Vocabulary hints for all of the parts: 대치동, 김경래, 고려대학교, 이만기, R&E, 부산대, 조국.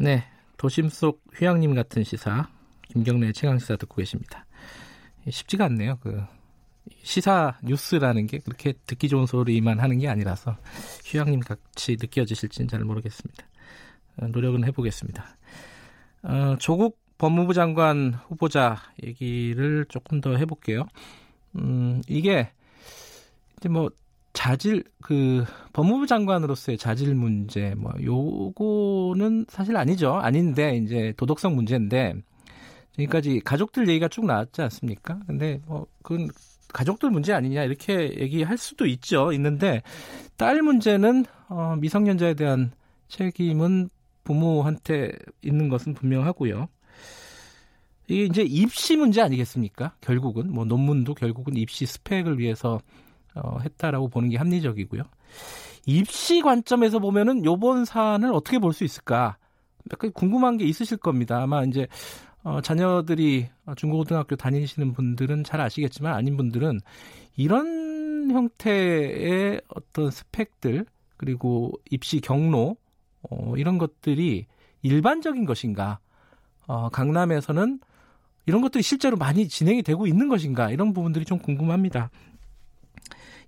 네, 도심 속 휴양림 같은 시사, 김경래의 최강시사 듣고 계십니다. 쉽지가 않네요. 그 시사 뉴스라는 게 그렇게 듣기 좋은 소리만 하는 게 아니라서 휴양림 같이 느껴지실지는 잘 모르겠습니다. 노력은 해보겠습니다. 조국 법무부 장관 후보자 얘기를 조금 더 해볼게요. 이게 이제 뭐 자질, 그 법무부 장관으로서의 자질 문제, 뭐 요거는 사실 아니죠. 아닌데 이제 도덕성 문제인데, 지금까지 가족들 얘기가 쭉 나왔지 않습니까? 근데 뭐 그건 가족들 문제 아니냐 이렇게 얘기할 수도 있죠. 있는데 딸 문제는 미성년자에 대한 책임은 부모한테 있는 것은 분명하고요. 이게 이제 입시 문제 아니겠습니까? 결국은 뭐 논문도 결국은 입시 스펙을 위해서 했다라고 보는 게 합리적이고요. 입시 관점에서 보면은 이번 사안을 어떻게 볼 수 있을까? 약간 궁금한 게 있으실 겁니다. 아마 이제 자녀들이 중고등학교 다니시는 분들은 잘 아시겠지만 아닌 분들은 이런 형태의 어떤 스펙들 그리고 입시 경로 이런 것들이 일반적인 것인가? 강남에서는 이런 것들이 실제로 많이 진행이 되고 있는 것인가? 이런 부분들이 좀 궁금합니다.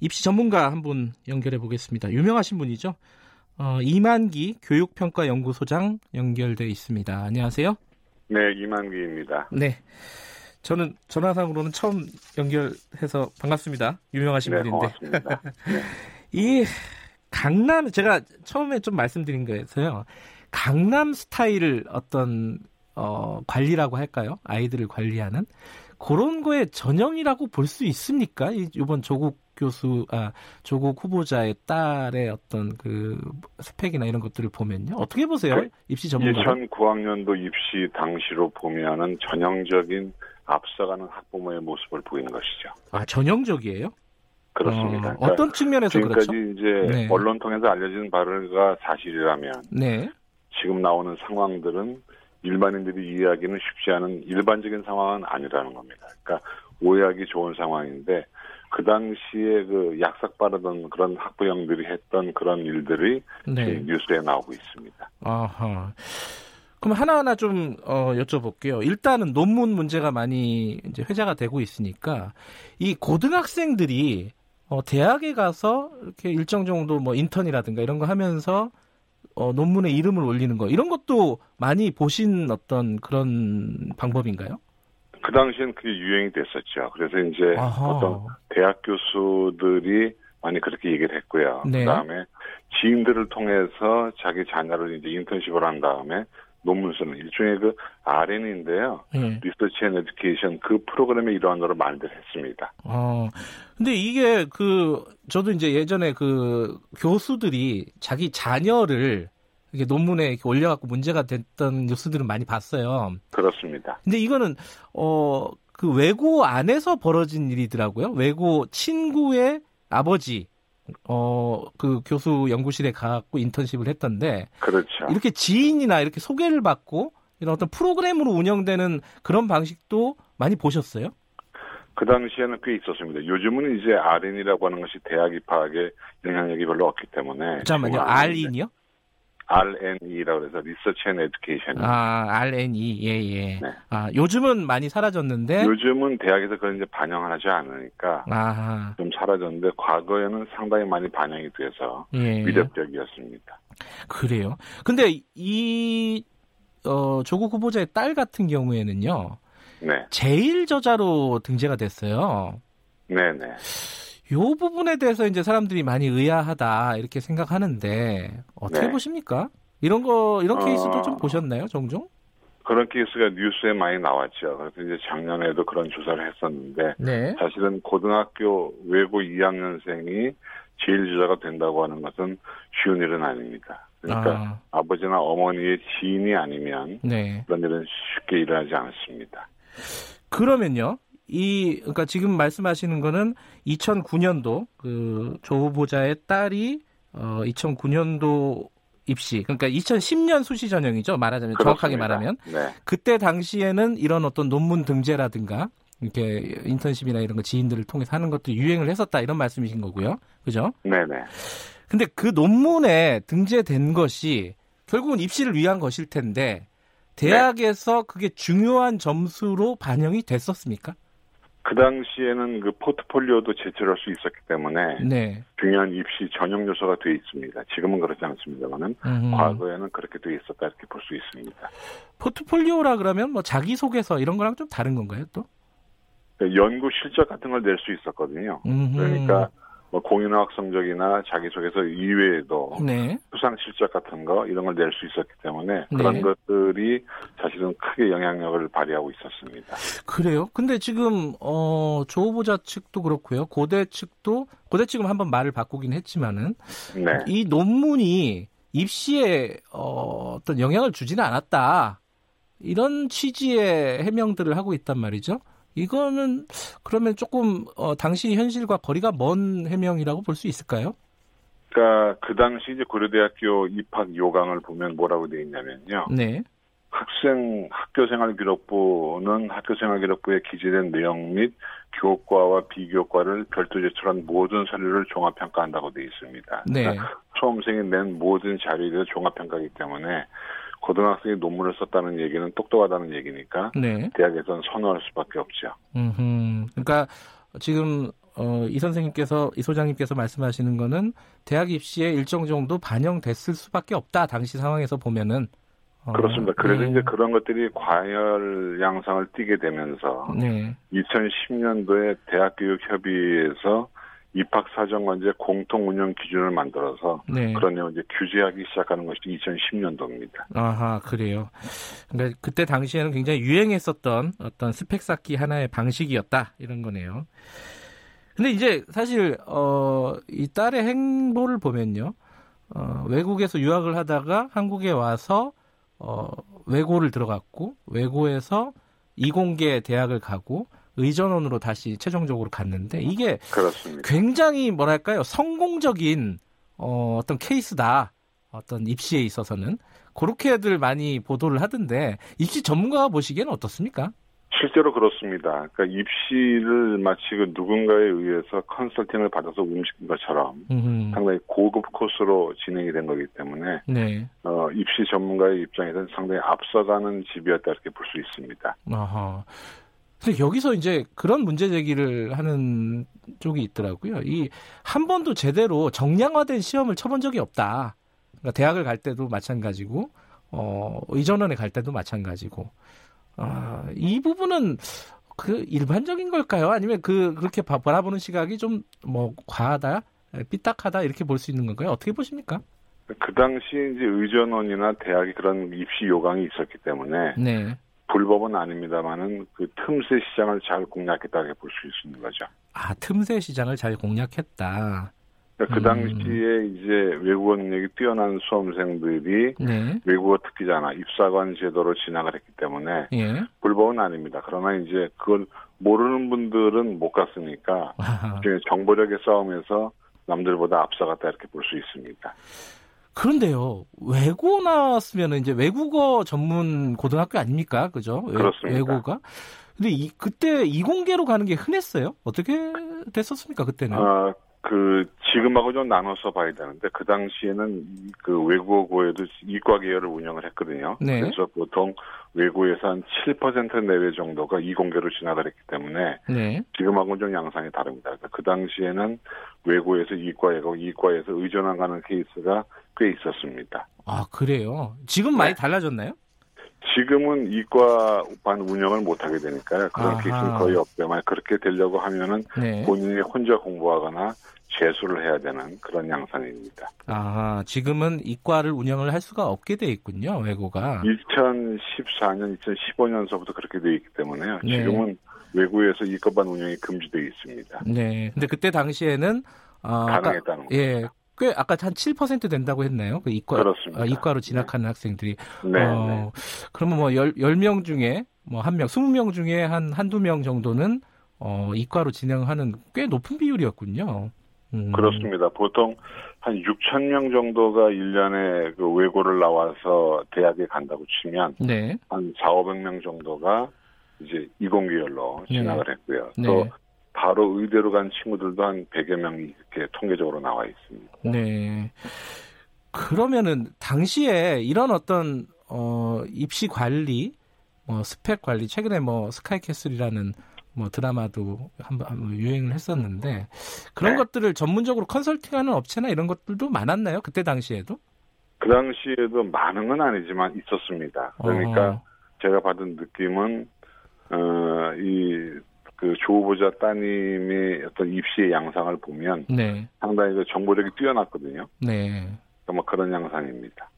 입시 전문가 한 분 연결해 보겠습니다. 유명하신 분이죠. 이만기 교육평가연구소장 연결돼 있습니다. 안녕하세요. 네, 이만기입니다. 네, 저는 전화상으로는 처음 연결해서 반갑습니다. 유명하신 분인데. 고맙습니다. 네. 이 강남, 제가 처음에 좀 말씀드린 거에서요. 강남 스타일을 어떤 관리라고 할까요? 아이들을 관리하는 그런 거에 전형이라고 볼 수 있습니까? 이번 조국 후보자의 딸의 어떤 그 스펙이나 이런 것들을 보면요. 어떻게 보세요? 입시 전문가. 2009학년도 입시 당시로 보면은 전형적인 앞서가는 학부모의 모습을 보이는 것이죠. 아, 전형적이에요? 그렇습니다. 그러니까 어떤 측면에서 그렇죠? 지금까지 이제 네. 언론 통해서 알려진 바가 사실이라면 네. 지금 나오는 상황들은 일반인들이 이해하기는 쉽지 않은 일반적인 상황은 아니라는 겁니다. 그러니까 오해하기 좋은 상황인데 그 당시에 그 약삭빠르던 그런 학부형들이 했던 그런 일들이 네. 뉴스에 나오고 있습니다. 아하. 그럼 하나하나 좀 여쭤볼게요. 일단은 논문 문제가 많이 이제 회자가 되고 있으니까 이 고등학생들이 대학에 가서 이렇게 일정 정도 뭐 인턴이라든가 이런 거 하면서 논문에 이름을 올리는 거 이런 것도 많이 보신 어떤 그런 방법인가요? 그 당시엔 그게 유행이 됐었죠. 그래서 이제 어떤 대학 교수들이 많이 그렇게 얘기를 했고요. 네. 그다음에 지인들을 통해서 자기 자녀를 이제 인턴십을 한 다음에 논문 쓰는 일종의 그 R&D인데요. 네. 리서치 앤 에듀케이션 그 프로그램의 일환으로 만들었습니다. 근데 이게 그 저도 이제 예전에 그 교수들이 자기 자녀를 이게 논문에 이렇게 올려갖고 문제가 됐던 뉴스들은 많이 봤어요. 그렇습니다. 근데 이거는 그 외고 안에서 벌어진 일이더라고요. 외고 친구의 아버지 그 교수 연구실에 가갖고 인턴십을 했던데. 그렇죠. 이렇게 지인이나 이렇게 소개를 받고 이런 어떤 프로그램으로 운영되는 그런 방식도 많이 보셨어요? 그 당시에는 꽤 있었습니다. 요즘은 이제 R&이라고 하는 것이 대학 입학에 영향력이 별로 없기 때문에. 잠깐만요. R&이요? R&E라고 해서 리서치 앤 에듀케이션. 아, R&E. 예. 네. 아, 요즘은 많이 사라졌는데 요즘은 대학에서 그걸 이제 반영을 하지 않으니까 아하. 좀 사라졌는데 과거에는 상당히 많이 반영이 돼서 예. 위력적이었습니다. 그래요. 근데 이 조국 후보자의 딸 같은 경우에는요. 네. 제1저자로 등재가 됐어요. 네, 네. 요 부분에 대해서 이제 사람들이 많이 의아하다 이렇게 생각하는데 어떻게 네. 보십니까? 이런 거 이런 케이스도 좀 보셨나요, 종종? 그런 케이스가 뉴스에 많이 나왔죠. 그래서 이제 작년에도 그런 조사를 했었는데 네. 사실은 고등학교 외고 2학년생이 제1주자가 된다고 하는 것은 쉬운 일은 아닙니다. 그러니까 아버지나 어머니의 지인이 아니면 네. 그런 일은 쉽게 일어나지 않습니다. 그러면요. 그러니까 지금 말씀하시는 거는 2009년도 그 조 후보자의 딸이 2009년도 입시, 그러니까 2010년 수시 전형이죠. 말하자면 그렇습니다. 정확하게 말하면 네. 그때 당시에는 이런 어떤 논문 등재라든가 이렇게 인턴십이나 이런 거 지인들을 통해서 하는 것도 유행을 했었다 이런 말씀이신 거고요. 그죠? 네네. 근데 그 논문에 등재된 것이 결국은 입시를 위한 것일 텐데. 대학에서 네. 그게 중요한 점수로 반영이 됐었습니까? 그 당시에는 그 포트폴리오도 제출할 수 있었기 때문에 네. 중요한 입시 전형 요소가 돼 있습니다. 지금은 그렇지 않습니다만은 과거에는 그렇게 돼 있었다 이렇게 볼 수 있습니다. 포트폴리오라 그러면 뭐 자기소개서 이런 거랑 좀 다른 건가요 또? 연구 실적 같은 걸 낼 수 있었거든요. 그러니까 뭐 공인학 성적이나 자기소개서 이외에도 네. 수상 실적 같은 거 이런 걸 낼 수 있었기 때문에 그런 네. 것들이 사실은 크게 영향력을 발휘하고 있었습니다. 그래요? 근데 지금 조 후보자 측도 그렇고요. 고대 측은 한번 말을 바꾸긴 했지만은 네. 이 논문이 입시에 어떤 영향을 주지는 않았다. 이런 취지의 해명들을 하고 있단 말이죠. 이거는 그러면 조금 당시 현실과 거리가 먼 해명이라고 볼 수 있을까요? 그러니까 그 당시 이제 고려대학교 입학 요강을 보면 뭐라고 돼 있냐면요. 네. 학교생활기록부는 학교생활기록부에 기재된 내용 및 교과와 비교과를 별도 제출한 모든 서류를 종합평가한다고 돼 있습니다. 네. 그러니까 수험생이 낸 모든 자료에 대해서 종합평가이기 때문에 고등학생이 논문을 썼다는 얘기는 똑똑하다는 얘기니까 네. 대학에서는 선호할 수밖에 없죠. 그러니까 지금 이 선생님께서 이 소장님께서 말씀하시는 거는 대학 입시에 일정 정도 반영됐을 수밖에 없다. 당시 상황에서 보면은 그렇습니다. 그래서 네. 이제 그런 것들이 과열 양상을 띠게 되면서 네. 2010년도에 대학교육협의회에서 입학사정관제 공통운영 기준을 만들어서 네. 그런 내용을 이제 규제하기 시작하는 것이 2010년도입니다. 아하, 그래요. 그러니까 그때 당시에는 굉장히 유행했었던 어떤 스펙 쌓기 하나의 방식이었다 이런 거네요. 근데 이제 사실 이 딸의 행보를 보면요, 외국에서 유학을 하다가 한국에 와서 외고를 들어갔고 외고에서 이공계 대학을 가고. 의전원으로 다시 최종적으로 갔는데 이게 그렇습니다. 굉장히 뭐랄까요 성공적인 어떤 케이스다 어떤 입시에 있어서는 그렇게들 많이 보도를 하던데 입시 전문가가 보시기에는 어떻습니까? 실제로 그렇습니다. 그러니까 입시를 마치 그 누군가에 의해서 컨설팅을 받아서 움직인 것처럼 상당히 고급 코스로 진행이 된 거기 때문에 네. 입시 전문가의 입장에서는 상당히 앞서가는 집이었다 이렇게 볼 수 있습니다. 아하. 근데 여기서 이제 그런 문제 제기를 하는 쪽이 있더라고요. 이 한 번도 제대로 정량화된 시험을 쳐본 적이 없다. 그러니까 대학을 갈 때도 마찬가지고, 의전원에 갈 때도 마찬가지고. 아, 이 부분은 그 일반적인 걸까요? 아니면 그렇게 바라보는 시각이 좀 뭐 과하다, 삐딱하다 이렇게 볼 수 있는 건가요? 어떻게 보십니까? 그 당시에 이제 의전원이나 대학이 그런 입시 요강이 있었기 때문에. 네. 불법은 아닙니다만은 그 틈새 시장을 잘 공략했다 이렇게 볼 수 있는 거죠. 아, 틈새 시장을 잘 공략했다. 그러니까 그 당시에 이제 외국어 능력이 뛰어난 수험생들이 네. 외국어 특기자나 입사관 제도로 진학을 했기 때문에 예. 불법은 아닙니다. 그러나 이제 그걸 모르는 분들은 못 갔으니까 정보력의 싸움에서 남들보다 앞서갔다 이렇게 볼 수 있습니다. 그런데요, 외고 나왔으면 이제 외국어 전문 고등학교 아닙니까? 그죠? 그렇습니다. 외고가. 근데 그때 이공계로 가는 게 흔했어요? 어떻게 됐었습니까? 그때는? 지금하고 좀 나눠서 봐야 되는데, 그 당시에는 그 외국어고에도 이과계열을 운영을 했거든요. 네. 그래서 보통 외고에서 한 7% 내외 정도가 이공계로 진학을 했기 때문에, 네. 지금하고는 좀 양상이 다릅니다. 그 당시에는 외고에서 이과에 가고 이과에서 의전원 가는 케이스가 꽤 있었습니다. 아, 그래요? 지금 많이 네. 달라졌나요? 지금은 이과 반 운영을 못하게 되니까요. 그런 케이스는 거의 없지만 그렇게 되려고 하면은 네. 본인이 혼자 공부하거나 재수를 해야 되는 그런 양상입니다. 아, 지금은 이과를 운영을 할 수가 없게 돼 있군요. 외고가. 2014년, 2015년서부터 그렇게 돼 있기 때문에요. 지금은 네. 외고에서 이과 반 운영이 금지되어 있습니다. 네. 근데 그때 당시에는 가능했다는 거죠. 예, 꽤 아까 한 7% 된다고 했나요? 그 이과, 그렇습니다. 이과로 진학하는 학생들이. 네. 그러면 뭐 10명 중에 뭐 1명, 20명 중에 한두 명 정도는 이과로 진학하는 꽤 높은 비율이었군요. 그렇습니다. 보통 한 6천 명 정도가 1년에 그 외고를 나와서 대학에 간다고 치면 네. 한 4,500명 정도가 이제 이공계열로 진학을 네. 했고요. 네. 또 바로 의대로 간 친구들도 한 100여 명이 이렇게 통계적으로 나와 있습니다. 네. 그러면은 당시에 이런 어떤 입시 관리, 스펙 관리, 최근에 뭐 스카이캐슬이라는 드라마도 한번 유행을 했었는데 그런 네. 것들을 전문적으로 컨설팅하는 업체나 이런 것들도 많았나요? 그때 당시에도? 그 당시에도 많은 건 아니지만 있었습니다. 그러니까 제가 받은 느낌은 그 조 후보자 따님의 어떤 입시의 양상을 보면 네. 상당히 그 정보력이 뛰어났거든요. 네. 뭐 그런 양상입니다.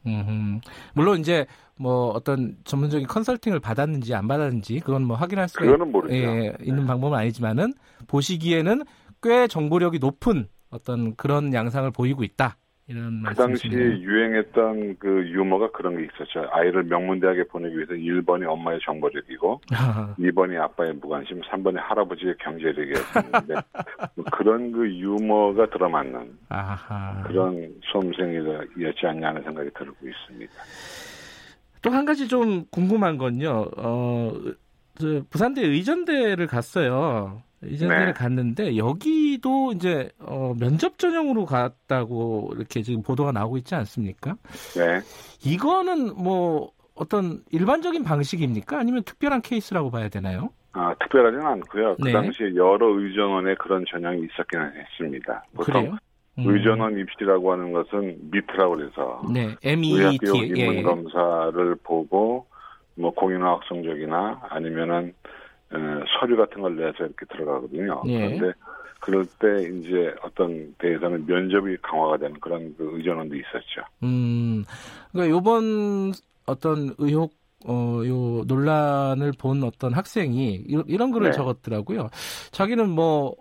물론 이제 뭐 어떤 전문적인 컨설팅을 받았는지 안 받았는지 그건 뭐 확인할 수 있는 방법은 아니지만은 보시기에는 꽤 정보력이 높은 어떤 그런 양상을 보이고 있다. 이런 그 당시 유행했던 그 유머가 그런 게 있었죠. 아이를 명문대학에 보내기 위해서 1번이 엄마의 정보력이고 2번이 아빠의 무관심, 3번이 할아버지의 경제력이었는데 그런 그 유머가 들어맞는 아하. 그런 수험생이었지 않냐 하는 생각이 들고 있습니다. 또 한 가지 좀 궁금한 건요. 그 부산대 의전대를 갔어요. 이전에 네. 갔는데 여기도 이제 면접 전형으로 갔다고 이렇게 지금 보도가 나오고 있지 않습니까? 네. 이거는 뭐 어떤 일반적인 방식입니까? 아니면 특별한 케이스라고 봐야 되나요? 아, 특별하지는 않고요. 그 네. 당시에 여러 의전원에 그런 전형이 있었긴 했습니다. 보통 그래요? 의전원 입시라고 하는 것은 미트라고 해서 네. 의학교 입문 검사를 보고 뭐 공인학 성적이나 아니면은 서류 같은 걸 내서 이렇게 들어가거든요. 예. 그런데 그럴 때 이제 어떤 데에서는 면접이 강화가 되는 그런 그 의전원도 있었죠. 그러니까 이번 어떤 의혹, 요 논란을 본 어떤 학생이 이런 글을 네. 적었더라고요. 자기는 뭐,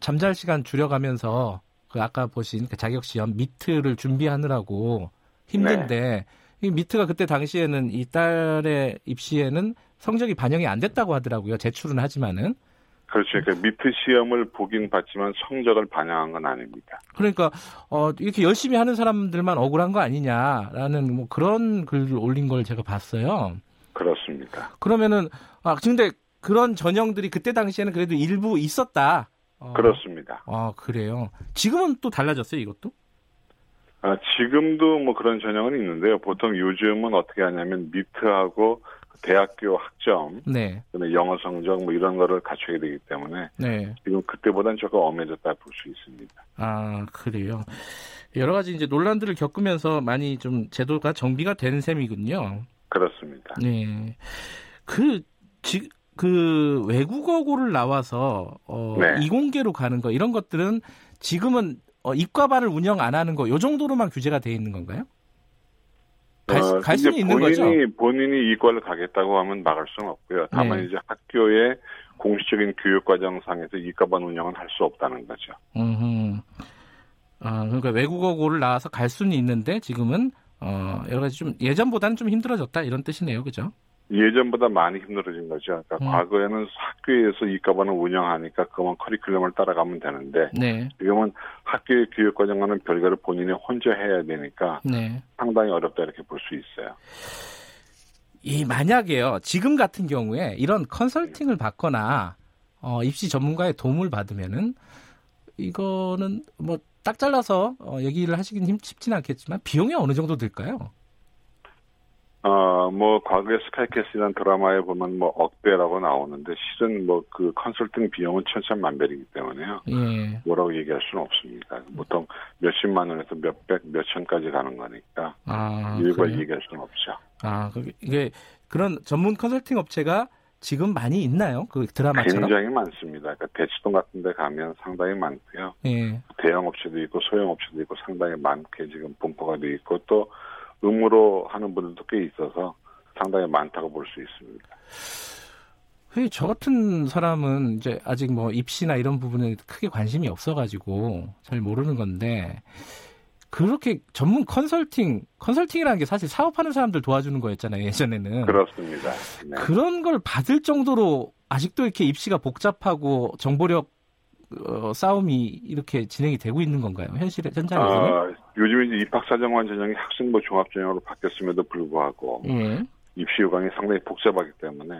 잠잘 시간 줄여가면서 그 아까 보신 그 자격시험 미트를 준비하느라고 힘든데 네. 이 미트가 그때 당시에는 이 딸의 입시에는 성적이 반영이 안 됐다고 하더라고요. 제출은 하지만은. 그렇죠. 그러니까 미트 시험을 보긴 봤지만 성적을 반영한 건 아닙니다. 그러니까 이렇게 열심히 하는 사람들만 억울한 거 아니냐라는 뭐 그런 글을 올린 걸 제가 봤어요. 그렇습니다. 그러면은 근데 그런 전형들이 그때 당시에는 그래도 일부 있었다. 그렇습니다. 그래요. 지금은 또 달라졌어요, 이것도? 지금도 뭐 그런 전형은 있는데요. 보통 요즘은 어떻게 하냐면 미트하고 대학교 학점, 네. 영어 성적 뭐 이런 거를 갖추게 되기 때문에 네. 지금 그때보다는 조금 엄해졌다 볼 수 있습니다. 아, 그래요. 여러 가지 이제 논란들을 겪으면서 많이 좀 제도가 정비가 된 셈이군요. 그렇습니다. 네. 그 외국어고를 나와서 네. 이공계로 가는 거 이런 것들은 지금은 이과반을 운영 안 하는 거 요 정도로만 규제가 돼 있는 건가요? 갈 수는 있는 거죠? 본인이 이과를 가겠다고 하면 막을 수는 없고요. 다만 네. 이제 학교의 공식적인 교육과정상에서 이과반 운영은 할 수 없다는 거죠. 그러니까 외국어고를 나와서 갈 수는 있는데 지금은 여러 가지 좀 예전보다는 좀 힘들어졌다 이런 뜻이네요, 그죠? 예전보다 많이 힘들어진 거죠. 그러니까 과거에는 학교에서 이과반을 운영하니까 그만 커리큘럼을 따라가면 되는데 네. 지금은 학교의 교육과정과는 별개로 본인이 혼자 해야 되니까 네. 상당히 어렵다 이렇게 볼 수 있어요. 이 만약에요. 지금 같은 경우에 이런 컨설팅을 받거나 입시 전문가의 도움을 받으면은 이거는 뭐 딱 잘라서 얘기를 하시긴 쉽진 않겠지만 비용이 어느 정도 들까요? 뭐, 과거에 스카이캐슬이라는 드라마에 보면 뭐, 억대라고 나오는데, 실은 뭐, 그 컨설팅 비용은 천차만별이기 때문에요. 예. 뭐라고 얘기할 수는 없습니다. 보통 몇십만 원에서 몇백, 몇천까지 가는 거니까. 일괄 얘기할 수는 없죠. 그런 전문 컨설팅 업체가 지금 많이 있나요? 그 드라마처럼? 굉장히 많습니다. 그러니까 대치동 같은 데 가면 상당히 많고요. 예. 대형 업체도 있고, 소형 업체도 있고, 상당히 많게 지금 분포가 돼 있고, 또, 의무로 하는 분들도 꽤 있어서 상당히 많다고 볼 수 있습니다. 저 같은 사람은 이제 아직 뭐 입시나 이런 부분에 크게 관심이 없어가지고 잘 모르는 건데, 그렇게 전문 컨설팅이라는 게 사실 사업하는 사람들 도와주는 거였잖아요, 예전에는. 그렇습니다. 네. 그런 걸 받을 정도로 아직도 이렇게 입시가 복잡하고 정보력 싸움이 이렇게 진행이 되고 있는 건가요? 현장에서는? 요즘에 이제 입학사정관 전형이 학생부 종합전형으로 바뀌었음에도 불구하고 입시 요강이 상당히 복잡하기 때문에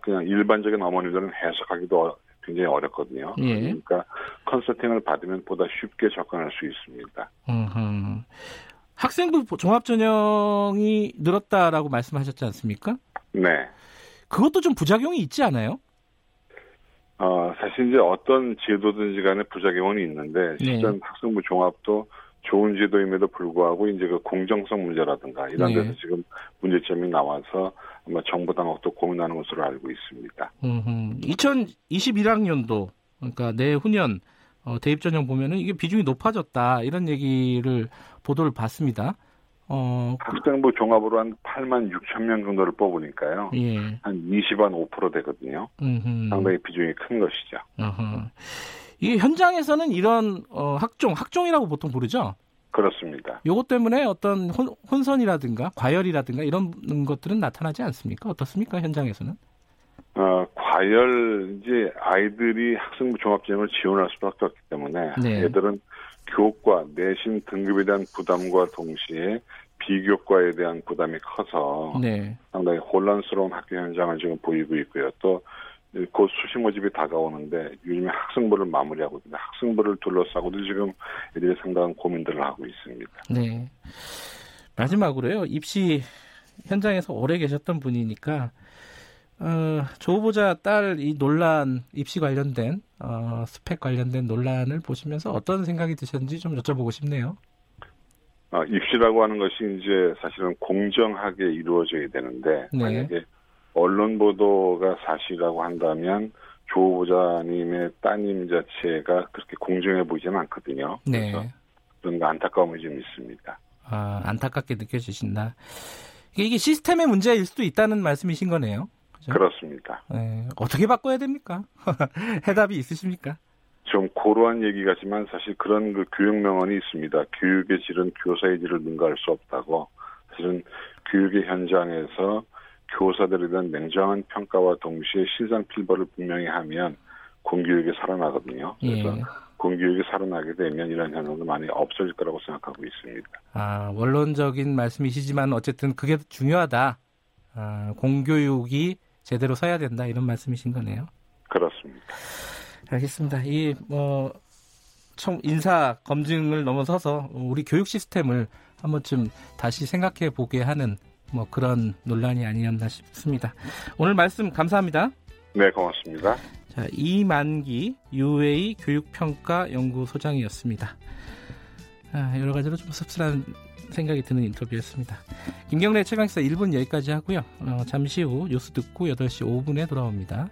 그냥 일반적인 어머니들은 해석하기도 굉장히 어렵거든요. 그러니까 컨설팅을 받으면 보다 쉽게 접근할 수 있습니다. 학생부 종합전형이 늘었다라고 말씀하셨지 않습니까? 네. 그것도 좀 부작용이 있지 않아요? 사실 이제 어떤 제도든지 간에 부작용이 있는데, 실전 학생부 종합도 좋은 제도임에도 불구하고 이제 그 공정성 문제라든가 이런 데서 지금 문제점이 나와서 아마 정부 당국도 고민하는 것으로 알고 있습니다. 2021학년도 그러니까 내후년 대입 전형 보면은 이게 비중이 높아졌다 이런 얘기를 보도를 봤습니다. 학생부 종합으로 한 8만 6천 명 정도를 뽑으니까요. 한 20한 5% 되거든요. 상당히 비중이 큰 것이죠. 이게 현장에서는 이런 학종이라고 보통 부르죠? 그렇습니다. 요것 때문에 어떤 혼선이라든가 과열이라든가 이런 것들은 나타나지 않습니까? 어떻습니까? 현장에서는? 과열, 이제 아이들이 학생부 종합전형을 지원할 수밖에 없기 때문에 애들은 교과, 내신 등급에 대한 부담과 동시에 비교과에 대한 부담이 커서 상당히 혼란스러운 학교 현장을 지금 보이고 있고요. 또 곧 수시 모집이 다가오는데 요즘에 학생부를 마무리하고 있는데 학생부를 둘러싸고도 지금 애들이 상당한 고민들을 하고 있습니다. 네. 마지막으로요. 입시 현장에서 오래 계셨던 분이니까 조 후보자 딸 이 논란, 입시 관련된 스펙 관련된 논란을 보시면서 어떤 생각이 드셨는지 좀 여쭤보고 싶네요. 입시라고 하는 것이 이제 사실은 공정하게 이루어져야 되는데 만약에 언론 보도가 사실이라고 한다면 조 후보자님의 따님 자체가 그렇게 공정해 보이지는 않거든요. 그래서 그런 안타까움이 좀 있습니다. 안타깝게 느껴지신다. 이게 시스템의 문제일 수도 있다는 말씀이신 거네요. 그렇죠? 그렇습니다. 어떻게 바꿔야 됩니까? 해답이 있으십니까? 좀 고루한 얘기 같지만 사실 그런 그 교육 명언이 있습니다. 교육의 질은 교사의 질을 능가할 수 없다고. 사실은 교육의 현장에서 교사들에 대한 냉정한 평가와 동시에 신상필벌을 분명히 하면 공교육이 살아나거든요. 그래서 공교육이 살아나게 되면 이런 현상도 많이 없어질 거라고 생각하고 있습니다. 원론적인 말씀이시지만 어쨌든 그게 중요하다. 공교육이 제대로 서야 된다 이런 말씀이신 거네요. 그렇습니다. 알겠습니다. 인사 검증을 넘어서서 우리 교육 시스템을 한번쯤 다시 생각해 보게 하는 그런 논란이 아니었나 싶습니다. 오늘 말씀 감사합니다. 네, 고맙습니다. 자, 이만기 UA 교육평가 연구소장이었습니다. 여러 가지로 좀 씁쓸한 생각이 드는 인터뷰였습니다. 김경래 최강시사 1분 여기까지 하고요. 잠시 후 뉴스 듣고 8시 5분에 돌아옵니다.